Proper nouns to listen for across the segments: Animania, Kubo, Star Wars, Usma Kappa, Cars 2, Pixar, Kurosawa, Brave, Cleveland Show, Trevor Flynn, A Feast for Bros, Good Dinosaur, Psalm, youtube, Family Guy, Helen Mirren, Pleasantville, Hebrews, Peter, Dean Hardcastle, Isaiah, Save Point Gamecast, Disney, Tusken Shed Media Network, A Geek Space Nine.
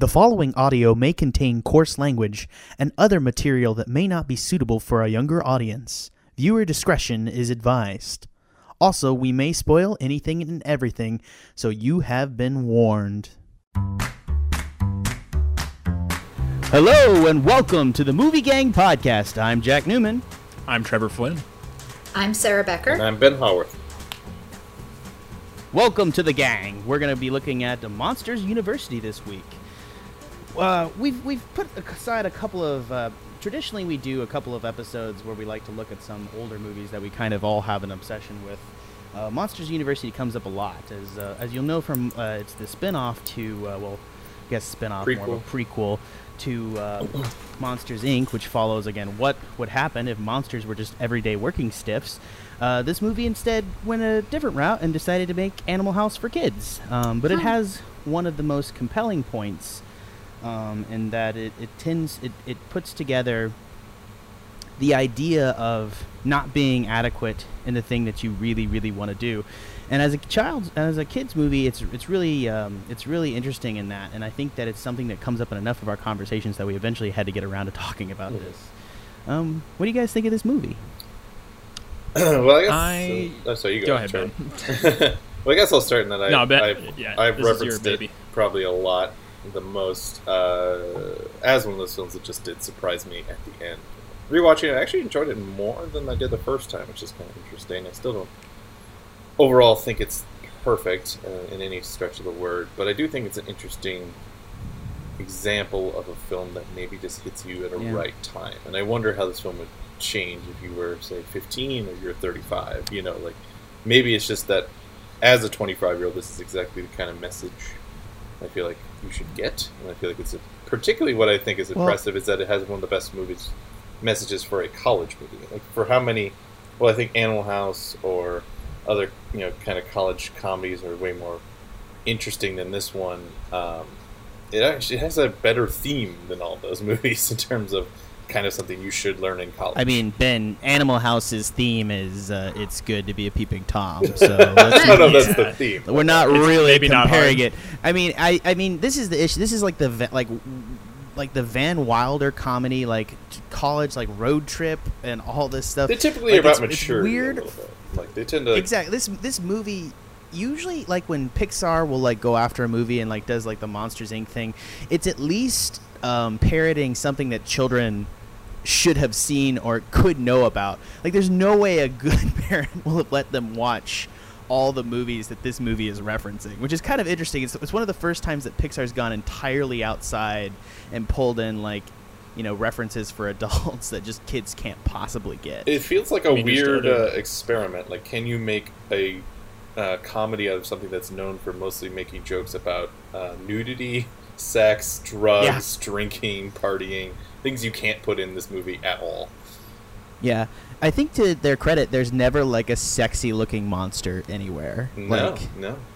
The following audio may contain coarse language and other material that may not be suitable for a younger audience. Viewer discretion is advised. Also, we may spoil anything and everything, so you have been warned. Hello and welcome to the Movie Gang Podcast. I'm Jack Newman. I'm Trevor Flynn. I'm Sarah Becker. And I'm Ben Howarth. Welcome to the gang. We're going to be looking at the Monsters University this week. We've put aside a couple of traditionally we do a couple of episodes where we like to look at some older movies that we kind of all have an obsession with. Monsters University comes up a lot, as you'll know from it's the spinoff to I guess spinoff prequel. More of a prequel to Monsters, Inc., which follows again what would happen if monsters were just everyday working stiffs. This movie instead went a different route and decided to make Animal House for kids, but it has one of the most compelling points. In that it puts together the idea of not being adequate in the thing that you really, really want to do. And as a kid's movie, it's really interesting in that. And I think that it's something that comes up in enough of our conversations that we eventually had to get around to talking about this. What do you guys think of this movie? Well, I guess... you go ahead, Ben. Well, I guess I'll start in that. I've referenced it probably a lot. The most as one of those films that just did surprise me at the end. Rewatching it, I actually enjoyed it more than I did the first time, which is kind of interesting. I still don't overall think it's perfect in any stretch of the word, but I do think it's an interesting example of a film that maybe just hits you at a right time. And I wonder how this film would change if you were, say, 15 or you're 35. You know, like maybe it's just that as a 25-year-old, this is exactly the kind of message I feel like you should get, and I feel like it's particularly what I think is impressive is that it has one of the best messages for a college movie. Like for how many, I think Animal House or other kind of college comedies are way more interesting than this one. It actually has a better theme than all those movies in terms of kind of something you should learn in college. I mean, Ben, Animal House's theme is it's good to be a peeping Tom. So that's the theme. We're not really comparing it. I mean, this is the issue. This is like the the Van Wilder comedy, like college, like road trip, and all this stuff. They typically are about maturity. It's weird. A little bit. Like they tend to exactly this movie. Usually, like when Pixar will like go after a movie and like does like the Monsters Inc. thing, it's at least parroting something that children should have seen or could know about. Like there's no way a good parent will have let them watch all the movies that this movie is referencing, which is kind of interesting. It's one of the first times that Pixar's gone entirely outside and pulled in like references for adults that just kids can't possibly get. It feels like a weird experiment. Like, can you make a comedy out of something that's known for mostly making jokes about nudity, sex, drugs, drinking, partying, things you can't put in this movie at all. Yeah. I think to their credit, there's never like a sexy looking monster anywhere. No.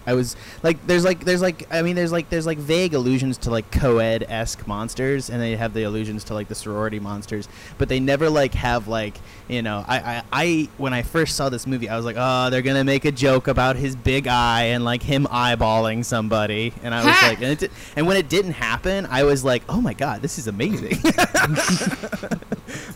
I was like there's vague allusions to like co-ed-esque monsters, and they have the allusions to like the sorority monsters, but they never like have like I when I first saw this movie I was like, oh, they're gonna make a joke about his big eye and like him eyeballing somebody, and I was like, and when it didn't happen I was like, oh my god, this is amazing.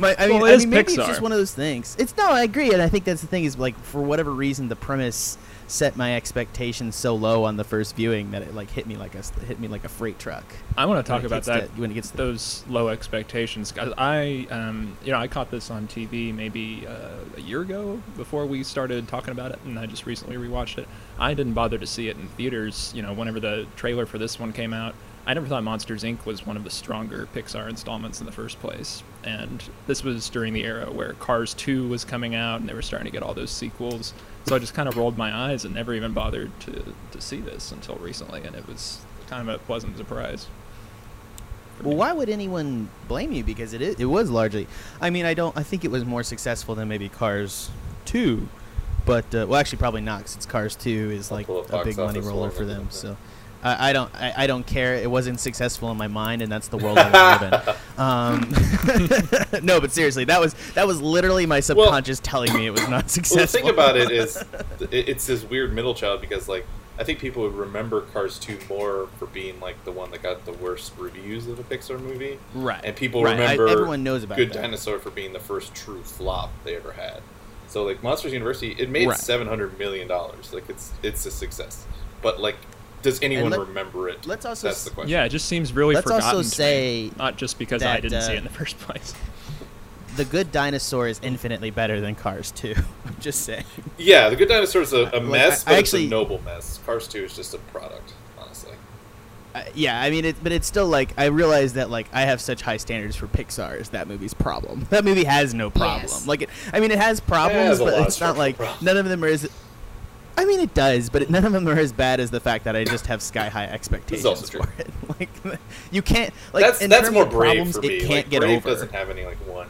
Maybe Pixar. It's just one of those things. I agree, and I think that's the thing is like for whatever reason the premise set my expectations so low on the first viewing that it like hit me like a freight truck. I want to talk about that when it gets to those low expectations. I caught this on TV maybe a year ago before we started talking about it, and I just recently rewatched it. I didn't bother to see it in theaters. Whenever the trailer for this one came out, I never thought Monsters, Inc. was one of the stronger Pixar installments in the first place. And this was during the era where Cars 2 was coming out and they were starting to get all those sequels. So I just kind of rolled my eyes and never even bothered to see this until recently. And it was kind of a pleasant surprise. Well, why would anyone blame you? Because it was largely... I think it was more successful than maybe Cars 2. But, actually probably not, because Cars 2 is like a big money roller for them. So... I don't care. It wasn't successful in my mind, and that's the world I live in. No, but seriously, that was literally my subconscious telling me it was not successful. The thing about it is, it's this weird middle child because like I think people would remember Cars 2 more for being like the one that got the worst reviews of a Pixar movie. Right. And people remember everyone knows about Good Dinosaur for being the first true flop they ever had. So like Monsters University, it made $700 million. Like it's a success. But like does anyone remember it? Let's also that's the question. Yeah, it just seems really forgotten. Let's also say not just because I didn't see it in the first place. The Good Dinosaur is infinitely better than Cars 2. I'm just saying. Yeah, The Good Dinosaur is a mess, but actually, it's a noble mess. Cars 2 is just a product, honestly. Yeah, I mean, but it's still like I realize that like I have such high standards for Pixar is that movie's problem. That movie has no problem. Yes. Like, it has problems, but it's not like none of them are as. I mean, it does, but none of them are as bad as the fact that I just have sky-high expectations for it. Like, you can't. Like, that's more Brave for me. It can't get over. Brave doesn't have any like one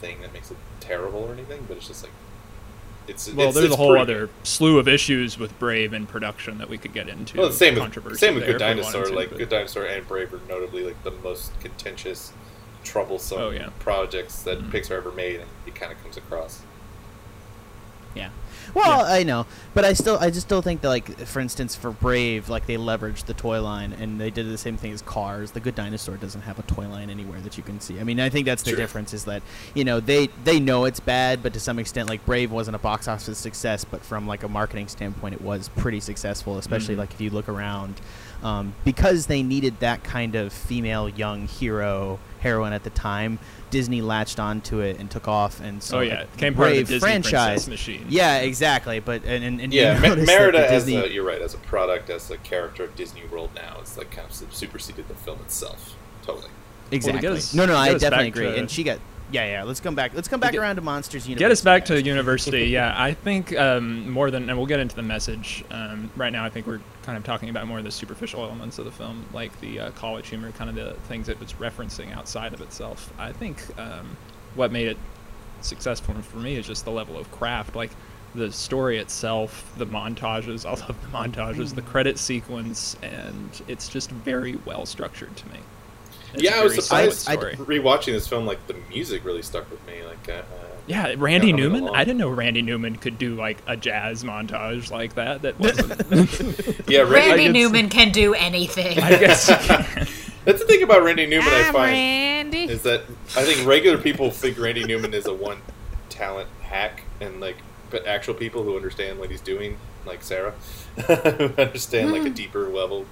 thing that makes it terrible or anything, but it's just like there's a whole other slew of issues with Brave and production that we could get into. Well, same with Good Dinosaur. Like Good Dinosaur and Brave are notably like the most contentious, troublesome projects that Pixar ever made, and it kind of comes across. Yeah. Well, yeah. I know, but I just still think that, like, for instance, for Brave, like, they leveraged the toy line, and they did the same thing as Cars. The Good Dinosaur doesn't have a toy line anywhere that you can see. I mean, I think that's the difference is that, you know, they know it's bad, but to some extent, like, Brave wasn't a box office success, but from, like, a marketing standpoint, it was pretty successful, especially, like, if you look around. Because they needed that kind of female young heroine at the time, Disney latched onto it and took off, and so it came part of the Disney franchise machine. Yeah, exactly. But and yeah, Merida you're right, as a product, as a character of Disney World now, it's like kind of superseded the film itself. Totally. Exactly. Well, I definitely agree. And she got. Yeah. Let's come back around to Monsters University. Get us back to University. Yeah, I think more than, and we'll get into the message right now. I think we're kind of talking about more of the superficial elements of the film, like the college humor, kind of the things it was referencing outside of itself. I think what made it successful for me is just the level of craft, like the story itself, the montages. I love the montages, the credit sequence, and it's just very well structured to me. It's I was surprised. Rewatching this film, like the music really stuck with me. Like, Randy Newman. I didn't know Randy Newman could do like a jazz montage like that. That wasn't. Randy Newman can do anything. I guess. That's the thing about Randy Newman. I find is that I think regular people think Randy Newman is a one-talent hack, and like, but actual people who understand what he's doing, like Sarah, who understand like a deeper level.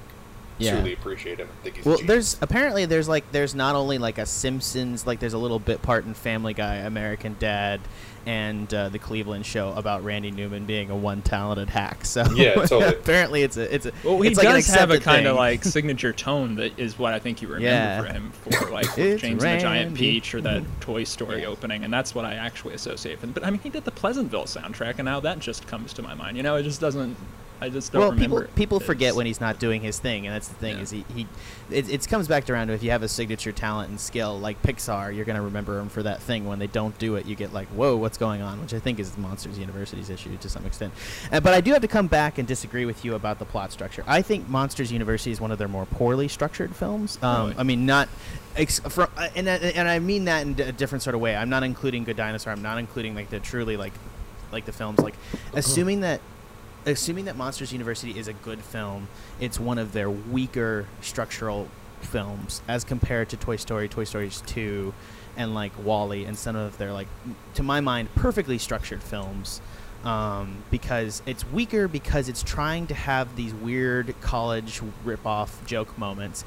Truly appreciate him. I think he's genius. There's not only like a Simpsons, like there's a little bit part in Family Guy, American Dad, and the Cleveland Show about Randy Newman being a one-talented hack. So totally. Apparently it's a he does like have a kind of like signature tone that is what I think you remember for him, for like James and the Giant Peach or that Toy Story opening, and that's what I actually associate with him. But I mean, he did the Pleasantville soundtrack, and now that just comes to my mind. You know, it just doesn't. I just don't remember. People forget when he's not doing his thing, and that's the thing is it comes back around to if you have a signature talent and skill like Pixar, you're going to remember him for that thing. When they don't do it, you get like, whoa, what's going on? Which I think is Monsters University's issue to some extent. But I do have to come back and disagree with you about the plot structure. I think Monsters University is one of their more poorly structured films. I mean, not... And I mean that in a different sort of way. I'm not including Good Dinosaur. I'm not including like the truly like the films. Like assuming that Monsters University is a good film, it's one of their weaker structural films as compared to Toy Story, Toy Story 2, and like WALL-E, and some of their like, to my mind, perfectly structured films, because it's weaker because it's trying to have these weird college rip-off joke moments,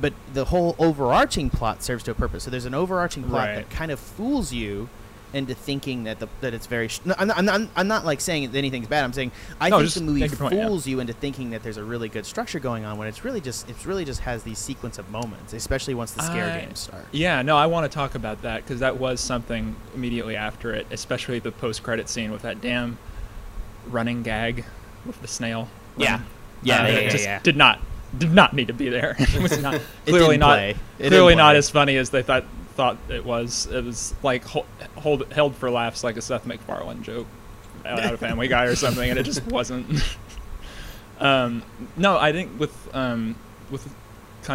but the whole overarching plot serves to a purpose. So there's an overarching plot that kind of fools you into thinking that it's very. I'm not like saying anything's bad. I'm saying I think the movie fools you into thinking that there's a really good structure going on when it's really just has these sequence of moments, especially once the scare games start. Yeah, no, I want to talk about that because that was something immediately after it, especially the post-credit scene with that damn running gag with the snail. Did not need to be there. It was not clearly not as funny as they thought it was. It was like held for laughs, like a Seth MacFarlane joke out of Family Guy or something, and it just wasn't. No, I think with kind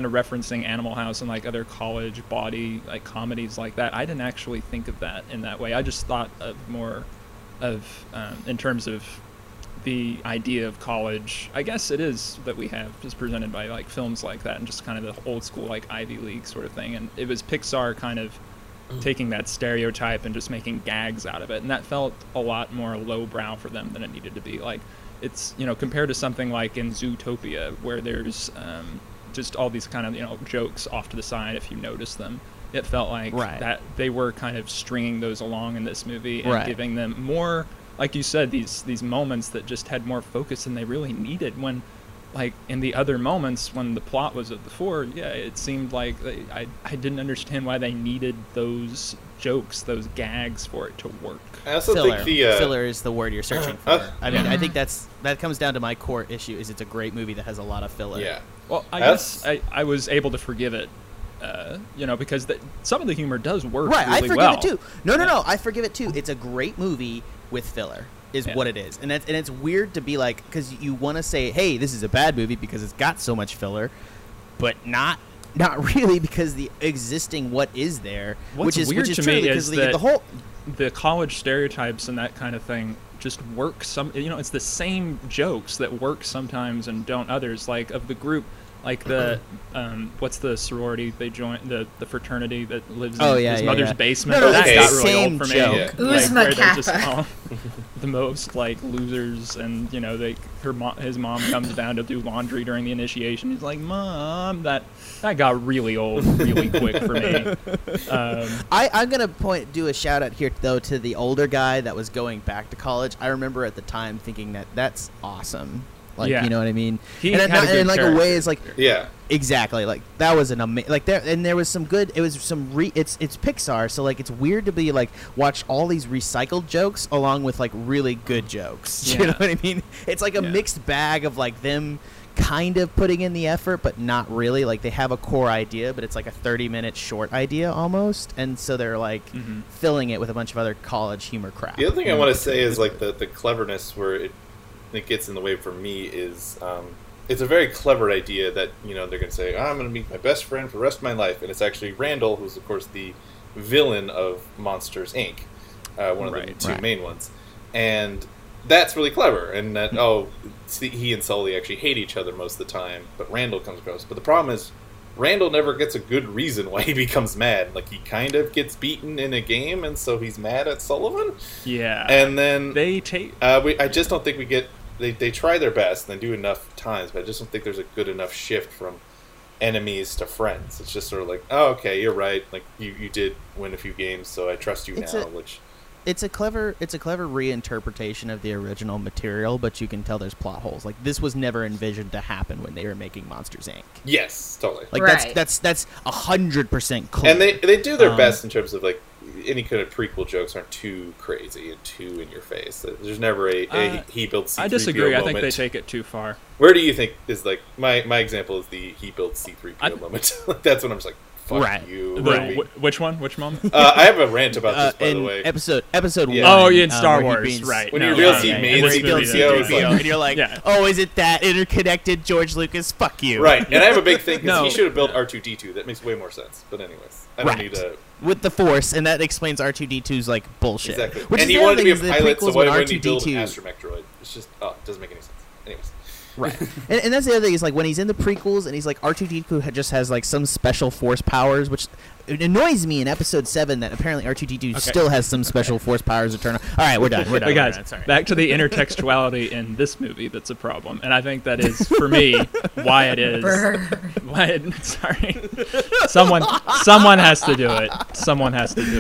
of referencing Animal House and like other college body like comedies like that, I didn't actually think of that in that way. I just thought of more of in terms of the idea of college, I guess it is, that we have is presented by like films like that and just kind of the old school like Ivy League sort of thing. And it was Pixar kind of taking that stereotype and just making gags out of it. And that felt a lot more lowbrow for them than it needed to be. Like, it's, you know, compared to something like in Zootopia, where there's just all these kind of, you know, jokes off to the side if you notice them. It felt like that they were kind of stringing those along in this movie and giving them more, like you said, these moments that just had more focus than they really needed, when, like, in the other moments when the plot was of the four, it seemed like I didn't understand why they needed those jokes, those gags for it to work. I also think the... filler is the word you're searching for. I mean, I think that comes down to my core issue, is it's a great movie that has a lot of filler. Yeah. Well, I guess I was able to forgive it. You know, because some of the humor does work really well. I forgive it, too. No, I forgive it, too. It's a great movie with filler, is what it is. And it's weird to be like, because you want to say, hey, this is a bad movie because it's got so much filler, but not really, because the existing what is there, which is weird to me, because the whole... the college stereotypes and that kind of thing just work some... You know, it's the same jokes that work sometimes and don't others. Like, of the group... Like the, what's the sorority they join, the fraternity that lives in his mother's basement? No, that got really old for me. Yeah. Usma Kappa. Just all the most, like, losers, and, you know, his mom comes down to do laundry during the initiation. He's like, Mom, that got really old really quick for me. I'm going to do a shout-out here, though, to the older guy that was going back to college. I remember at the time thinking that that's awesome. Like, you know what I mean? Exactly. Like, that was an amazing, like, there was some good, it was some it's Pixar. So, like, it's weird to be like, watch all these recycled jokes along with, like, really good jokes. Yeah. You know what I mean? It's like a mixed bag of, like, them kind of putting in the effort, but not really. Like, they have a core idea, but it's like a 30-minute short idea almost. And so they're, like, filling it with a bunch of other college humor crap. The other thing I want to say is, like, the cleverness where it gets in the way for me is it's a very clever idea that, you know, they're going to say, I'm going to meet my best friend for the rest of my life. And it's actually Randall, who's, of course, the villain of Monsters, Inc., one of the two main ones. And that's really clever. And that, he and Sully actually hate each other most of the time, but Randall comes across. But the problem is Randall never gets a good reason why he becomes mad. Like, he kind of gets beaten in a game, and so he's mad at Sullivan. Yeah. And then they take... I just don't think we get... They try their best, and they do enough times, but I just don't think there's a good enough shift from enemies to friends. It's just sort of like, oh, okay, you're right. Like, you did win a few games, so I trust you now, which... It's a clever reinterpretation of the original material, but you can tell there's plot holes. Like, this was never envisioned to happen when they were making Monsters, Inc. Yes, totally. Like, that's 100% clear. And they do their best in terms of, like, any kind of prequel jokes aren't too crazy and too in your face. There's never a He Built C-3PO moment. I disagree. I think they take it too far. Where do you think is, like, my example is the He Built C-3PO moment. That's when I'm just like, fuck you. Which one? Which moment? I have a rant about this, by the way. Episode one. Oh, in Star Wars. When he reveals he made C-3PO. And you're like, oh, is it that interconnected, George Lucas? Fuck you. Right. And I have a big thing because he should have built R2-D2. That makes way more sense. But anyways, I don't need a... With the Force, and that explains R2-D2's, like, bullshit. Exactly. Which and he wanted to be a pilot, so why would he build an astromech droid? It's just, it doesn't make any sense. Anyways. Right. and that's the other thing is, like, when he's in the prequels and he's like, R2-D2 just has, like, some special force powers, which it annoys me in episode 7 that apparently R2-D2 still has some special force powers to turn on. All right, we're done. But guys, sorry. Back to the intertextuality in this movie that's a problem. And I think that is, for me, why it is. Someone has to do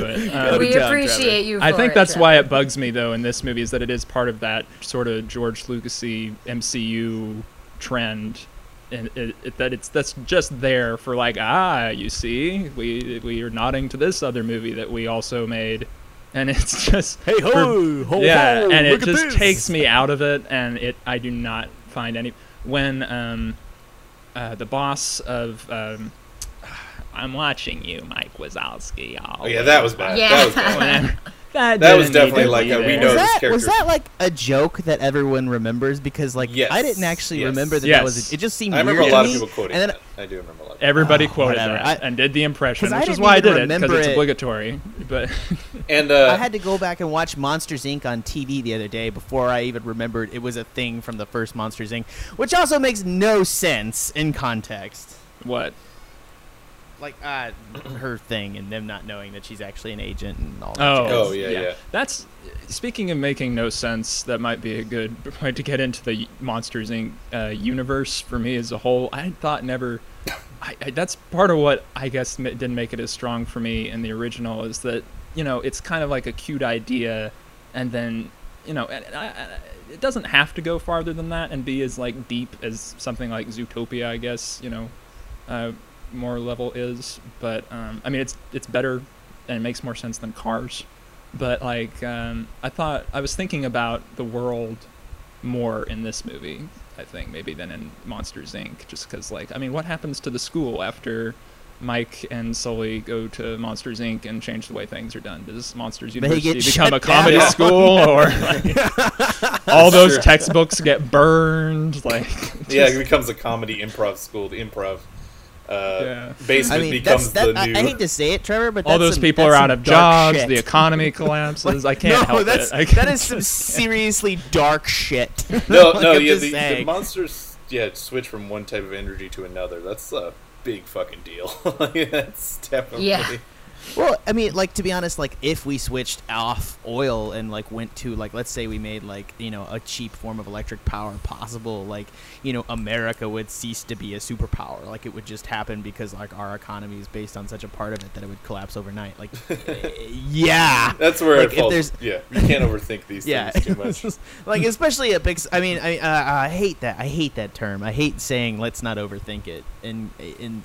it. We appreciate you for it. I think that's why it bugs me, though, in this movie, is that it is part of that sort of George Lucas-y MCU trend. And that's just there for, like, you see, we are nodding to this other movie that we also made, and it's just hey ho, and it just takes me out of it, and I do not find any when the boss of I'm watching you, Mike Wazowski. Oh yeah, that was bad. Yeah. That was bad. That was definitely like a we know this character. Was that like a joke that everyone remembers? Because like I didn't actually remember that was. It just seemed. I remember weird a lot of people quoting. And then, I do remember a lot. Everybody quoted that and did the impression, which is why I did it because it's obligatory. but and I had to go back and watch Monsters, Inc. on TV the other day before I even remembered it was a thing from the first Monsters, Inc., which also makes no sense in context. What? Like her thing and them not knowing that she's actually an agent and all that. Oh, yeah. That's, speaking of making no sense, that might be a good point to get into the Monsters, Inc. Universe for me as a whole. I thought never... that's part of what I guess didn't make it as strong for me in the original is that, you know, it's kind of like a cute idea and then, you know, it doesn't have to go farther than that and be as, like, deep as something like Zootopia, I guess, you know, more level is. But, I mean, it's better and it makes more sense than Cars. But, like, I was thinking about the world more in this movie, I think, maybe than in Monsters, Inc., just because, like, I mean, what happens to the school after Mike and Sully go to Monsters, Inc. and change the way things are done? Does Monsters University become a comedy school, or like, all those textbooks get burned? Like, it becomes a comedy improv school. The improv basement becomes the new. I hate to say it, Trevor, but all those people are out of jobs. Shit. The economy collapses. Like, I can't help it. That is some seriously dark shit. The monsters switch from one type of energy to another. That's a big fucking deal. That's definitely. Yeah. Well, I mean, like, to be honest, like, if we switched off oil and, like, went to, like, let's say we made, like, you know, a cheap form of electric power possible, like, you know, America would cease to be a superpower. Like, it would just happen because, like, our economy is based on such a part of it that it would collapse overnight. Like, yeah. That's where it falls. Yeah. You can't overthink these things too much. Like, especially at Pixar. I mean, I hate that. I hate that term. I hate saying let's not overthink it in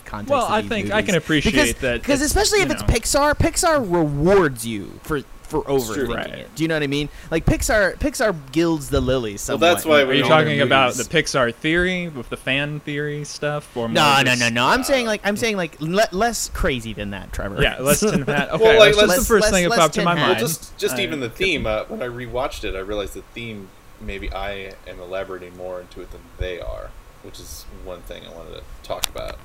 context of these movies. I can appreciate that. Because especially if it's Pixar rewards you for overthinking it. Do you know what I mean? Like, Pixar gilds the lilies somewhat. Well, that's why we're talking about the Pixar theory with the fan theory stuff. Or no. I'm saying like less crazy than that, Trevor. Yeah, less than that. Okay, well, like, that's the first thing that popped in my mind. Well, just even the theme. When I rewatched it, I realized the theme. Maybe I am elaborating more into it than they are, which is one thing I wanted to talk about.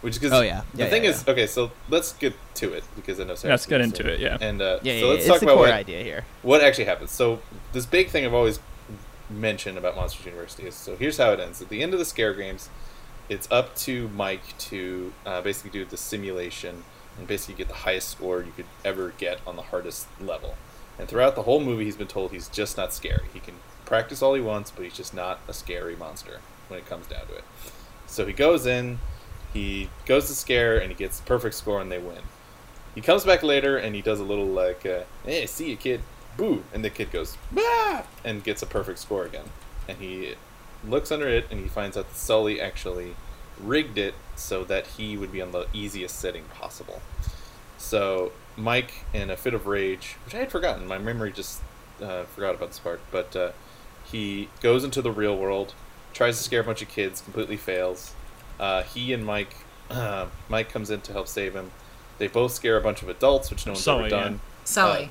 Which is the thing is okay. So let's get to it because I know. Let's get into it. Yeah. And so let's talk about what actually happens. So this big thing I've always mentioned about Monsters University is so here's how it ends. At the end of the scare games, it's up to Mike to basically do the simulation and basically get the highest score you could ever get on the hardest level. And throughout the whole movie, he's been told he's just not scary. He can practice all he wants, but he's just not a scary monster when it comes down to it. So he goes in. He goes to scare, and he gets the perfect score, and they win. He comes back later, and he does a little, like, hey, see you, kid. Boo. And the kid goes, bah! And gets a perfect score again. And he looks under it, and he finds out that Sully actually rigged it so that he would be on the easiest setting possible. So Mike, in a fit of rage, which I had forgotten. My memory just forgot about this part. But he goes into the real world, tries to scare a bunch of kids, completely fails. He and Mike, Mike comes in to help save him. They both scare a bunch of adults, which no one's ever done. Sully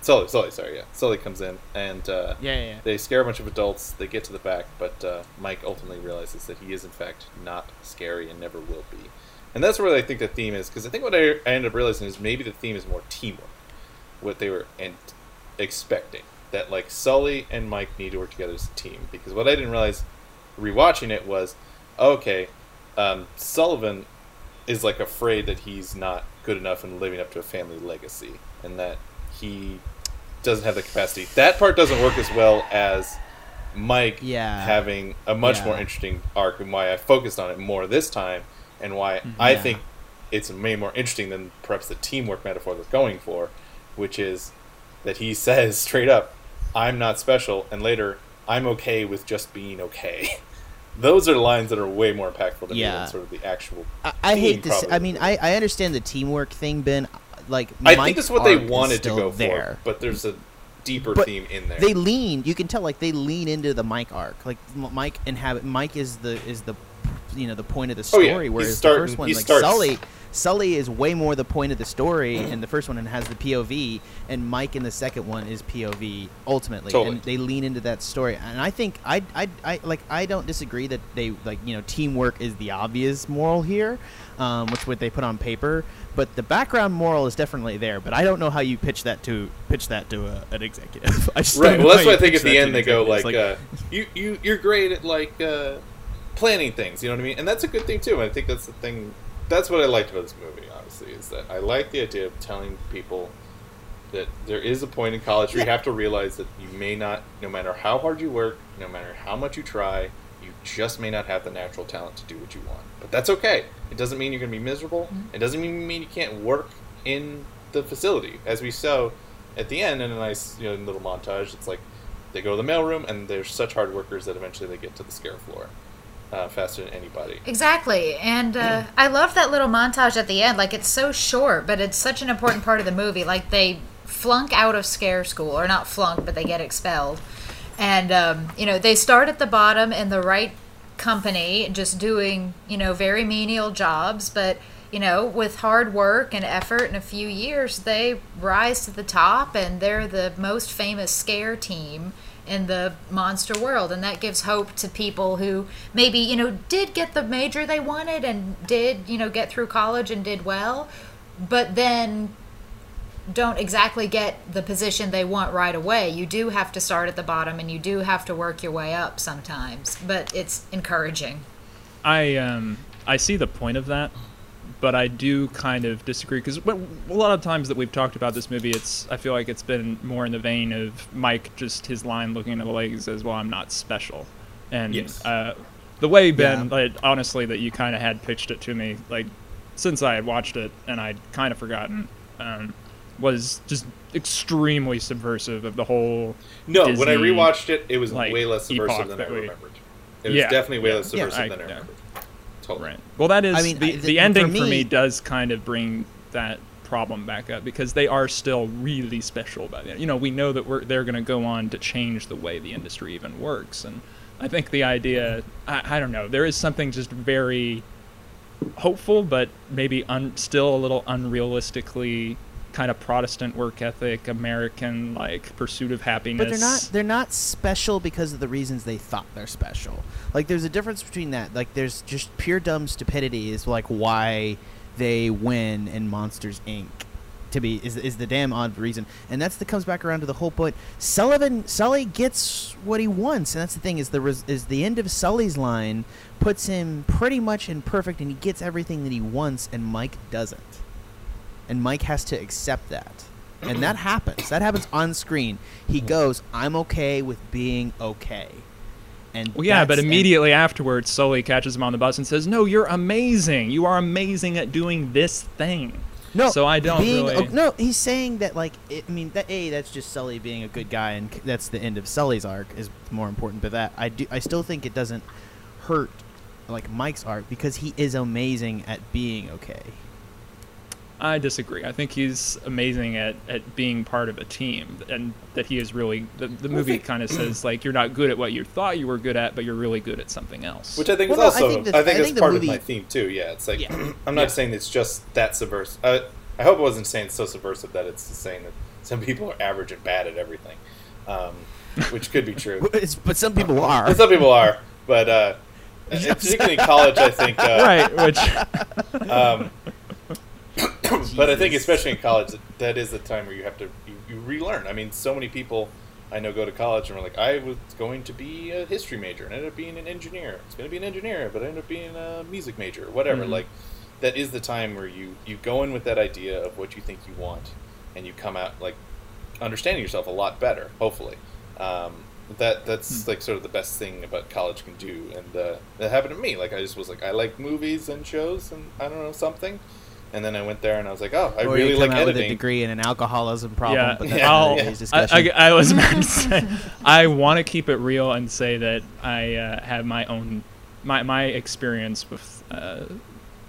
comes in, and they scare a bunch of adults. They get to the back, but Mike ultimately realizes that he is, in fact, not scary and never will be. And that's where I think the theme is, because I think what I ended up realizing is maybe the theme is more teamwork, what they were expecting. That, like, Sully and Mike need to work together as a team, because what I didn't realize rewatching it was, okay... Sullivan is, like, afraid that he's not good enough and living up to a family legacy and that he doesn't have the capacity. That part doesn't work as well as Mike having a much more interesting arc, and why I focused on it more this time and why I think it's way more interesting than perhaps the teamwork metaphor they're going for, which is that he says straight up, I'm not special, and later, I'm okay with just being okay. Those are lines that are way more impactful to me than sort of the actual. I hate this. I mean, I understand the teamwork thing, Ben. Like, I think that's what they wanted to go for, but there's a deeper theme in there. They lean. You can tell, like, they lean into the Mike arc. Like, Mike is the point of the story. Whereas the first one, like, Sully. Sully is way more the point of the story in the first one and has the POV, and Mike in the second one is POV ultimately, totally. And they lean into that story. And I think I don't disagree that they, like, you know, teamwork is the obvious moral here, which what they put on paper. But the background moral is definitely there. But I don't know how you pitch that to an executive. Right. Well, that's why I think at the end they go like, you're great at like planning things. You know what I mean? And that's a good thing too. I think that's the thing. That's what I liked about this movie. Honestly, is that I like the idea of telling people that there is a point in college where you have to realize that you may not, no matter how hard you work, no matter how much you try, you just may not have the natural talent to do what you want. But that's okay. It doesn't mean you're going to be miserable. It doesn't even mean you can't work in the facility. As we saw at the end in a nice, you know, little montage, it's like they go to the mailroom and they're such hard workers that eventually they get to the scare floor faster than anybody. Exactly. And I love that little montage at the end. Like, it's so short, but it's such an important part of the movie. Like, they flunk out of scare school, or not flunk, but they get expelled. And, you know, they start at the bottom in the right company, just doing, you know, very menial jobs. But, you know, with hard work and effort in a few years, they rise to the top, and they're the most famous scare team in the monster world. And that gives hope to people who maybe, you know, did get the major they wanted and did, you know, get through college and did well, but then don't exactly get the position they want right away. You do have to start at the bottom, and you do have to work your way up sometimes, but it's encouraging. I see the point of that, but I do kind of disagree, because a lot of times that we've talked about this movie, I feel like it's been more in the vein of Mike, just his line looking at the legs as, well, I'm not special. And yes. The way, Ben, like, honestly, that you kind of had pitched it to me, like, since I had watched it and I'd kind of forgotten, was just extremely subversive of the whole Disney, when I rewatched it, it was like, way less subversive than I remembered. It was definitely way less subversive than I remembered. Totally. Right. Well, that is, I mean, the ending for me does kind of bring that problem back up, because they are still really special by the end. You know, we know that they're going to go on to change the way the industry even works. And I think the idea, I don't know, there is something just very hopeful, but maybe still a little unrealistically kind of Protestant work ethic, American, like, pursuit of happiness. But they're not special because of the reasons they thought they're special. Like, there's a difference between that. Like, there's just pure dumb stupidity is, like, why they win in Monsters, Inc. is the damn odd reason. And that comes back around to the whole point. Sully gets what he wants, and that's the thing, is the end of Sully's line puts him pretty much in perfect, and he gets everything that he wants, and Mike doesn't. And Mike has to accept that. And that happens. That happens on screen. He goes, I'm okay with being okay. And but immediately afterwards, Sully catches him on the bus and says, no, you're amazing. You are amazing at doing this thing. No, so I don't really... No, he's saying that, like, that's just Sully being a good guy, and that's the end of Sully's arc is more important. But that, I still think it doesn't hurt, like, Mike's arc, because he is amazing at being okay. I disagree. I think he's amazing at being part of a team, and that he is really... The movie kind of says, like, you're not good at what you thought you were good at, but you're really good at something else. Which I think is also... I think that's part of my theme, too. Yeah, it's like... Yeah. I'm not saying it's just that subversive. I hope I wasn't saying it's so subversive that it's saying that some people are average and bad at everything, which could be true. But some people are. But some people are. But particularly in college, I think... right, which... But I think especially in college, that is the time where you have to you relearn. I mean, so many people I know go to college and are like, I was going to be a history major and ended up being an engineer. It's going to be an engineer, but I ended up being a music major, whatever. Mm-hmm. Like, that is the time where you go in with that idea of what you think you want, and you come out, like, understanding yourself a lot better, hopefully. That's like sort of the best thing about college can do. And that happened to me. Like, I just was like, I like movies and shows and I don't know, something. And then I went there and I was like, oh, I really like editing. Or you come out with a degree and an alcoholism problem. Yeah, but that's not discussion. I was about to say, I want to keep it real and say that I have my own, my experience with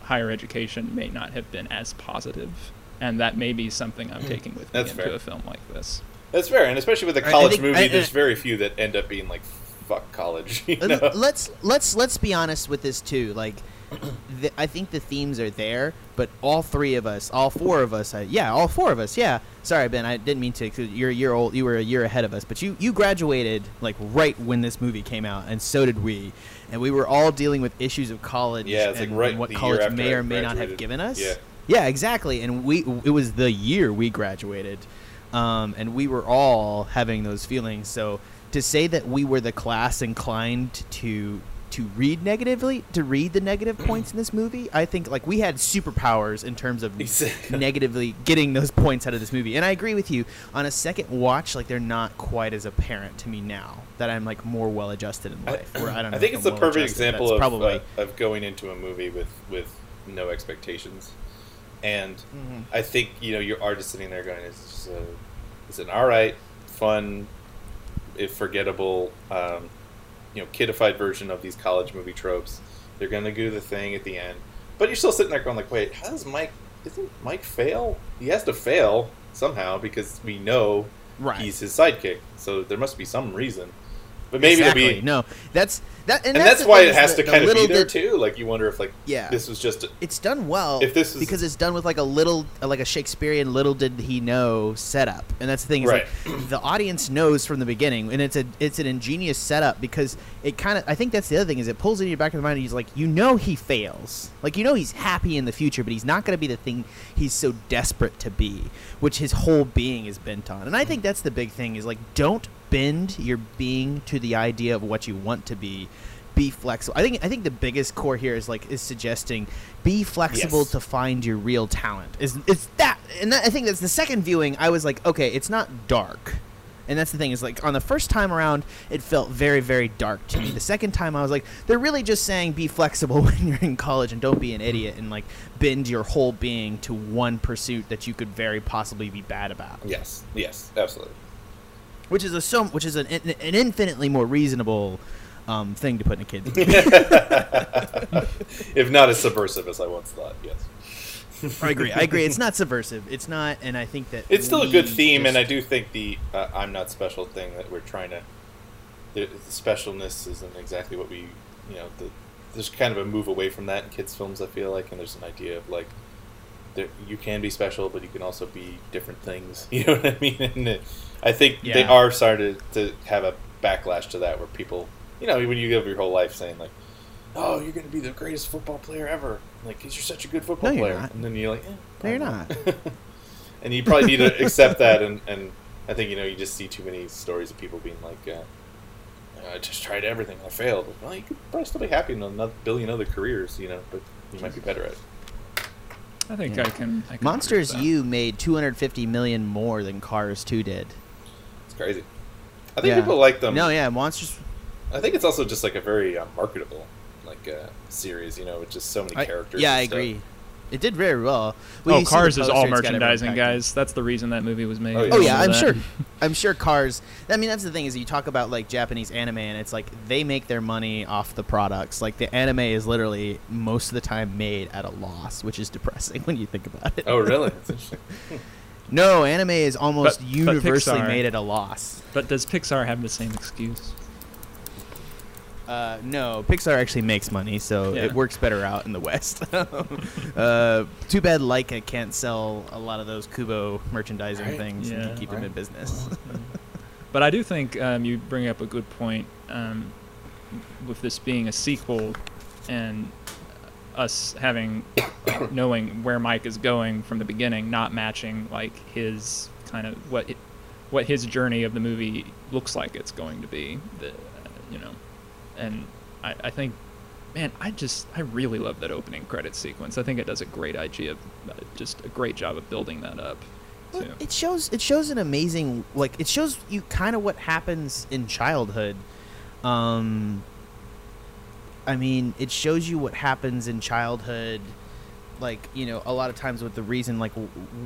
higher education may not have been as positive. And that may be something I'm taking with me into a film like this. That's fair. And especially with a college movie, there's very few that end up being like, fuck college. You know? Let's be honest with this too. Like, I think the themes are there, but all four of us. Sorry, Ben, I didn't mean to. You're a year old. You were a year ahead of us, but you graduated like right when this movie came out, and so did we. And we were all dealing with issues of college and what college may or may not have given us. Yeah, exactly. And it was the year we graduated, and we were all having those feelings. So to say that we were the class inclined to read the negative points in this movie, I think like we had superpowers in terms of negatively getting those points out of this movie. And I agree with you, on a second watch, like they're not quite as apparent to me now that I'm like more well adjusted in life. I think it's the perfect example of going into a movie with no expectations. And I think, you are just sitting there going, it's an all right, fun, forgettable, kidified version of these college movie tropes. They're going to do the thing at the end. But you're still sitting there going, like, wait, how does Mike... Isn't Mike fail? He has to fail somehow because we know he's his sidekick. So there must be some reason. But maybe it'll be... No, that's why it has to kind of be there, too. Like, you wonder if, like, this was just... It's done well because it's done with, like, a Shakespearean little did he know setup. And that's the thing. Right. Like, the audience knows from the beginning, and it's an ingenious setup because it kind of... I think that's the other thing is it pulls it in your back of the mind and he's like, he fails. Like, he's happy in the future, but he's not going to be the thing he's so desperate to be, which his whole being is bent on. And I think that's the big thing is, like, don't... bend your being to the idea of what you want to be. Be flexible. I think the biggest core here is like suggesting be flexible to find your real talent. I think that's the second viewing. I was like, okay, it's not dark, and that's the thing is like on the first time around, it felt very, very dark to me. The second time, I was like, they're really just saying be flexible when you're in college and don't be an idiot and like bend your whole being to one pursuit that you could very possibly be bad about. Yes, absolutely. Which is an infinitely more reasonable thing to put in a kid's movie. If not as subversive as I once thought, yes. I agree. It's not subversive. It's not, and I think that... It's still a good theme, and I do think the I'm not special thing that we're trying to... The specialness isn't exactly what we... There's kind of a move away from that in kids' films, I feel like, and there's an idea of, like, you can be special, but you can also be different things. You know what I mean? And I think they are starting to have a backlash to that where people, when you live your whole life saying, like, oh, you're going to be the greatest football player ever. Like, because you're such a good football player. Not. And then you're like, no, you're not. And you probably need to accept that. And I think, you just see too many stories of people being like, I just tried everything and I failed. Like, well, you could probably still be happy in a billion other careers, but you might be better at it. I think I can Monsters U made $250 million more than Cars 2 did. It's crazy. I think people like them. No, Monsters. I think it's also just like a very marketable like series, with just so many characters. Yeah, I agree. It did very well. Cars is all merchandising, guys. That's the reason that movie was made. I'm sure Cars. I mean, that's the thing is you talk about like Japanese anime, and it's like they make their money off the products. Like the anime is literally most of the time made at a loss, which is depressing when you think about it. Oh, really? That's interesting. No, anime is almost universally made at a loss. But does Pixar have the same excuse? No, Pixar actually makes money, so it works better out in the West. Too bad Leica can't sell a lot of those Kubo merchandising things and keep them in business. But I do think you bring up a good point with this being a sequel and us having knowing where Mike is going from the beginning, not matching like his kind of what his journey of the movie looks like it's going to be, And I think, man, I really love that opening credit sequence. I think it does a great idea, just a great job of building that up. Well, it shows an amazing, like, it shows you kind of what happens in childhood. I mean, it shows you what happens in childhood, like, a lot of times with the reason, like,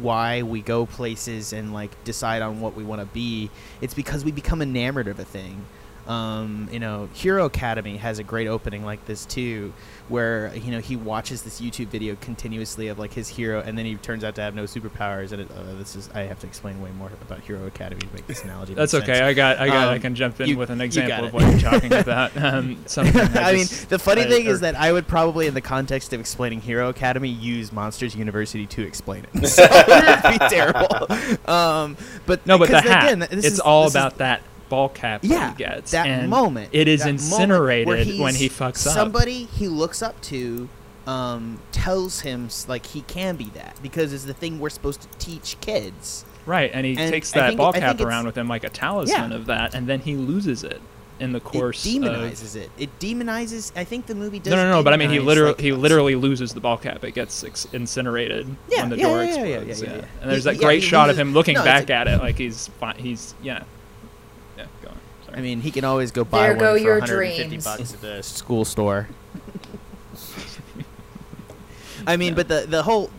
why we go places and, like, decide on what we want to be. It's because we become enamored of a thing. You know, Hero Academy has a great opening like this too, where, you know, he watches this YouTube video continuously of like his hero, and then he turns out to have no superpowers. And it, this is, I have to explain way more about Hero Academy to make this analogy. That's okay. Sense. I got. I can jump in with an example of what you're talking about. I mean, the funny thing is that I would probably, in the context of explaining Hero Academy, use Monsters University to explain it. So it would be terrible. But the hat. Again, it's all about that ball cap that he gets. And moment. It is incinerated when he fucks up. Somebody he looks up to tells him, like, he can be that, because it's the thing we're supposed to teach kids. Right, and he takes that ball cap around with him like a talisman of that, and then he loses it in the course. It demonizes it. It demonizes. I think the movie does. No. But I mean, he literally loses the ball cap. It gets incinerated when the door explodes. Yeah. And there's that great shot of him looking back at it, like he's. Yeah, go on. Sorry. I mean, he can always go buy one for $150 at the school store. I mean, but the whole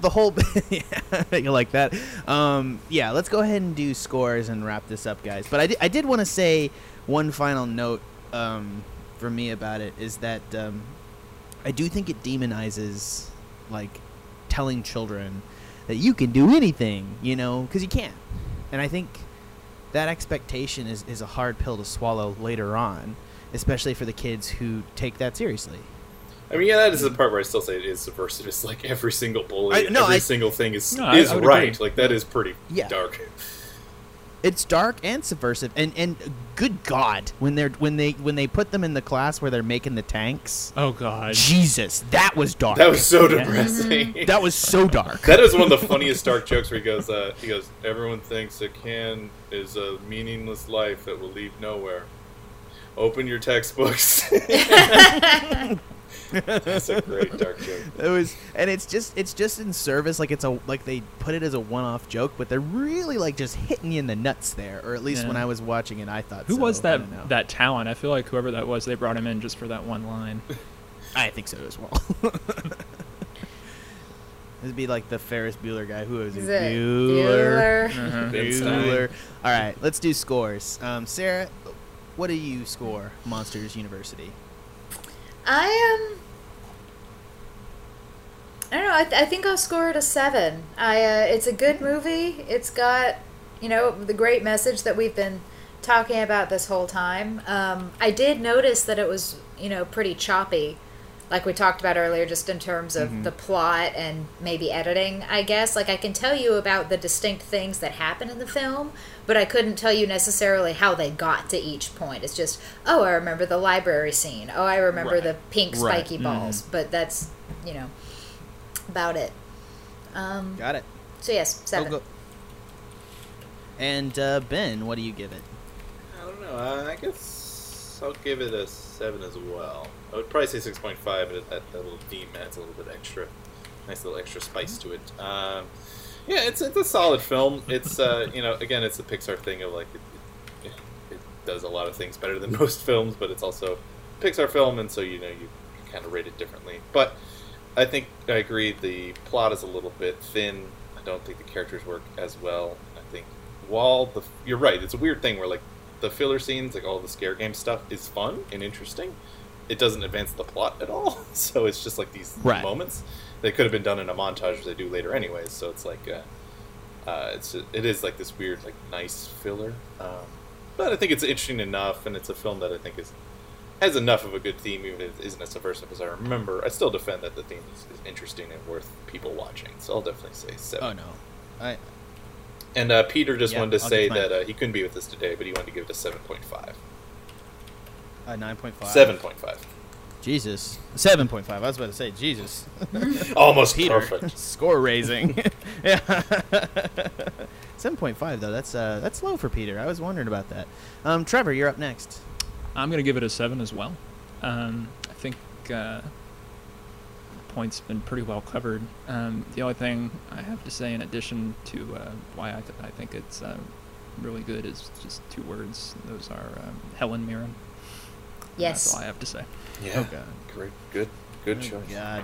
you like that. Let's go ahead and do scores and wrap this up, guys. But I did want to say one final note for me about it is that I do think it demonizes, like, telling children that you can do anything, you know, because you can't. And I think that expectation is a hard pill to swallow later on, especially for the kids who take that seriously. I mean, that is the part where I still say it is subversive. It's like every single bully, every single thing is right. Agree. Like, that is pretty dark. It's dark and subversive, and good God, when they put them in the class where they're making the tanks. Oh God, Jesus, that was dark. That was so depressing. That was so dark. That is one of the funniest dark jokes where he goes, everyone thinks a can is a meaningless life that will lead nowhere. Open your textbooks. That's a great dark joke. It was, and it's just in service. Like, they put it as a one-off joke, but they're really like just hitting you in the nuts there. Or at least when I was watching it, I thought. Who was that talent? I feel like whoever that was, they brought him in just for that one line. I think so as well. This would be like the Ferris Bueller guy. Who was it? Bueller. Uh-huh. Ben Stein. All right, let's do scores. Sarah, what do you score Monsters University? I don't know. I think I'll score it a 7. It's a good movie. It's got, you know, the great message that we've been talking about this whole time. I did notice that it was, you know, pretty choppy, like we talked about earlier, just in terms of the plot and maybe editing, I guess. Like, I can tell you about the distinct things that happen in the film, but I couldn't tell you necessarily how they got to each point. It's just, oh, I remember the library scene. Oh, I remember the pink spiky balls. But that's, you know, about it. Got it. So, yes, 7. Oh, and Ben, what do you give it? I don't know. I guess I'll give it a 7 as well. I would probably say 6.5, but that little theme adds a little bit extra. Nice little extra spice to it. Yeah, it's a solid film. It's, you know, again, it's the Pixar thing of, like, it does a lot of things better than most films, but it's also a Pixar film, and so, you know, you kind of rate it differently. But I think I agree, the plot is a little bit thin. I don't think the characters work as well. I think you're right, it's a weird thing where, like, the filler scenes, like all the scare game stuff, is fun and interesting. It doesn't advance the plot at all, so it's just, like, these moments. They could have been done in a montage, as they do later anyways, so it's like, it is like this weird, like, nice filler. But I think it's interesting enough, and it's a film that I think has enough of a good theme, even if it isn't as subversive as I remember. I still defend that the theme is interesting and worth people watching, so I'll definitely say 7. Oh, no. And Peter just wanted to say that he couldn't be with us today, but he wanted to give it a 7.5. 9.5. 7.5. Jesus. 7.5. I was about to say, Jesus. Almost Peter. Perfect. Score raising. Yeah. 7.5, though. That's low for Peter. I was wondering about that. Trevor, you're up next. I'm going to give it a 7 as well. I think the point's been pretty well covered. The only thing I have to say in addition to why I think it's really good is just 2 words. Those are Helen Mirren. Yes. That's all I have to say. Yeah. Oh, God. Great. Good choice. God.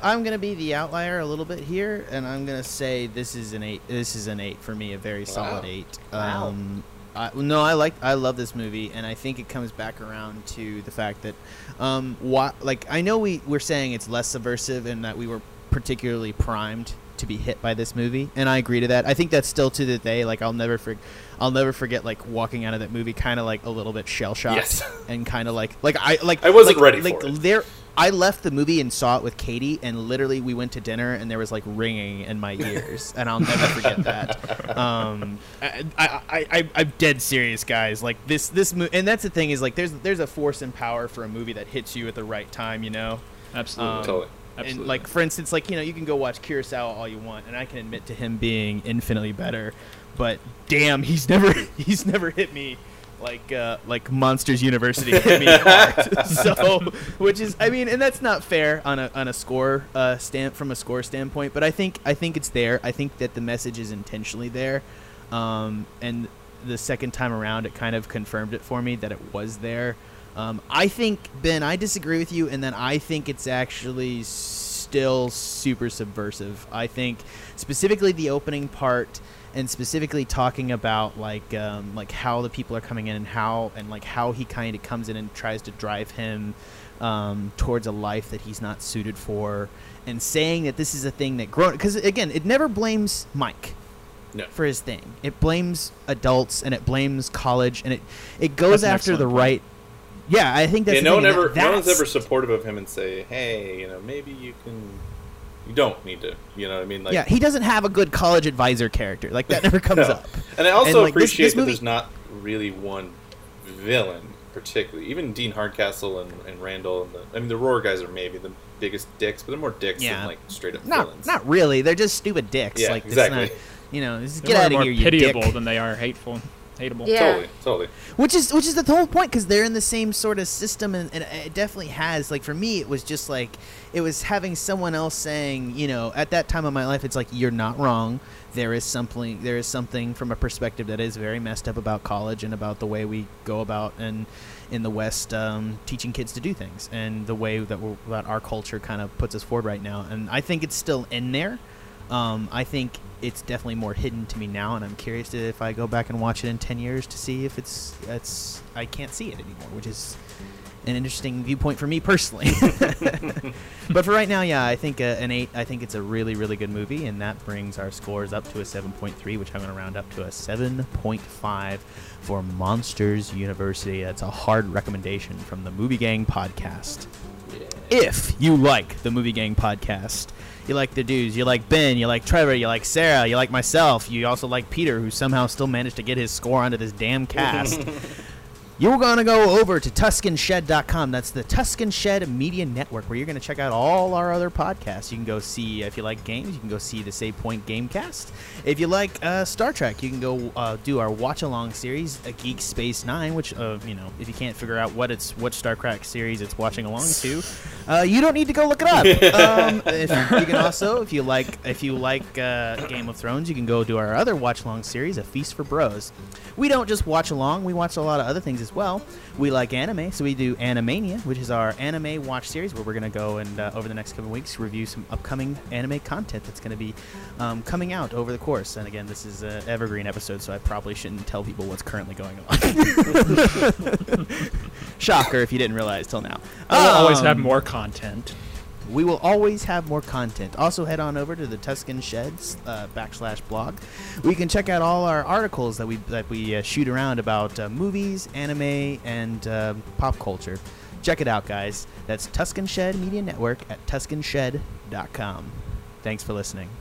I'm going to be the outlier a little bit here, and I'm going to say this is an 8. This is an 8 for me, a very solid 8. Wow. No, I love this movie, and I think it comes back around to the fact that, like, I know we're saying it's less subversive and that we were particularly primed to be hit by this movie, and I agree to that. I think that's still to the day. Like, I'll never forget like walking out of that movie kind of like a little bit shell shocked, yes. and kind of like I wasn't ready for it. I left the movie and saw it with Katie, and literally we went to dinner, and there was like ringing in my ears, and I'll never forget that. I'm dead serious, guys. Like this movie, and that's the thing is like there's a force and power for a movie that hits you at the right time, you know. Absolutely, totally. Absolutely. And like for instance, like you know, you can go watch Kurosawa all you want, and I can admit to him being infinitely better, but damn, he's never hit me. Like Monsters University hit me hard. So, which is, I mean, and that's not fair on a score from a score standpoint. But I think it's there. I think that the message is intentionally there, and the second time around, it kind of confirmed it for me that it was there. I think, Ben, I disagree with you, and then I think it's actually still super subversive. I think specifically the opening part. And specifically talking about like how the people are coming in and how he kind of comes in and tries to drive him towards a life that he's not suited for, and saying that this is a thing that grown, because again it never blames Mike for his thing. It blames adults and it blames college, and it goes after the right. Yeah, I think that's no one's ever supportive of him and say, hey, you know, maybe you can. You don't need to, you know what I mean? Like, yeah, he doesn't have a good college advisor character. Like, that never comes up. And I also appreciate this movie... that there's not really one villain, particularly. Even Dean Hardcastle and Randall. And the Roar guys are maybe the biggest dicks, but they're more dicks than, like, straight-up villains. Not really. They're just stupid dicks. Yeah, like, exactly. Not, you know, just get out of here, you dick. They're more pitiable than they are hateful. Hateable. Yeah. Totally. Which is the whole point, because they're in the same sort of system, and it definitely has, like, for me, it was just, like, it was having someone else saying, you know, at that time of my life, it's like, you're not wrong. There is something from a perspective that is very messed up about college and about the way we go about and in the West teaching kids to do things, and the way that our culture kind of puts us forward right now. And I think it's still in there. I think it's definitely more hidden to me now, and I'm curious if I go back and watch it in 10 years to see if it's I can't see it anymore, which is an interesting viewpoint for me personally. But for right now, yeah, I think an 8. I think it's a really, really good movie, and that brings our scores up to a 7.3, which I'm going to round up to a 7.5 for Monsters University. That's a hard recommendation from the Movie Gang Podcast. Yeah. If you like the Movie Gang Podcast, you like the dudes, you like Ben, you like Trevor, you like Sarah, you like myself, you also like Peter, who somehow still managed to get his score onto this damn cast, you're going to go over to TuskenShed.com. That's the Tusken Shed Media Network, where you're going to check out all our other podcasts. You can go see, if you like games, you can go see the Save Point Gamecast. If you like Star Trek, you can go do our watch-along series, A Geek Space Nine, which, you know, if you can't figure out what Star Trek series it's watching along to, you don't need to go look it up. You can also, if you like Game of Thrones, you can go do our other watch-along series, A Feast for Bros. We don't just watch along. We watch a lot of other things as well. We like anime, so we do Animania, which is our anime watch series, where we're going to go and, over the next couple of weeks, review some upcoming anime content that's going to be coming out over the course. And again, this is an evergreen episode, so I probably shouldn't tell people what's currently going on. Shocker if you didn't realize till now. We'll always have more content. We will always have more content. Also, head on over to the Tusken Sheds /blog. We can check out all our articles that we shoot around about movies, anime, and pop culture. Check it out, guys. That's Tusken Shed Media Network at TuskenShed.com. Thanks for listening.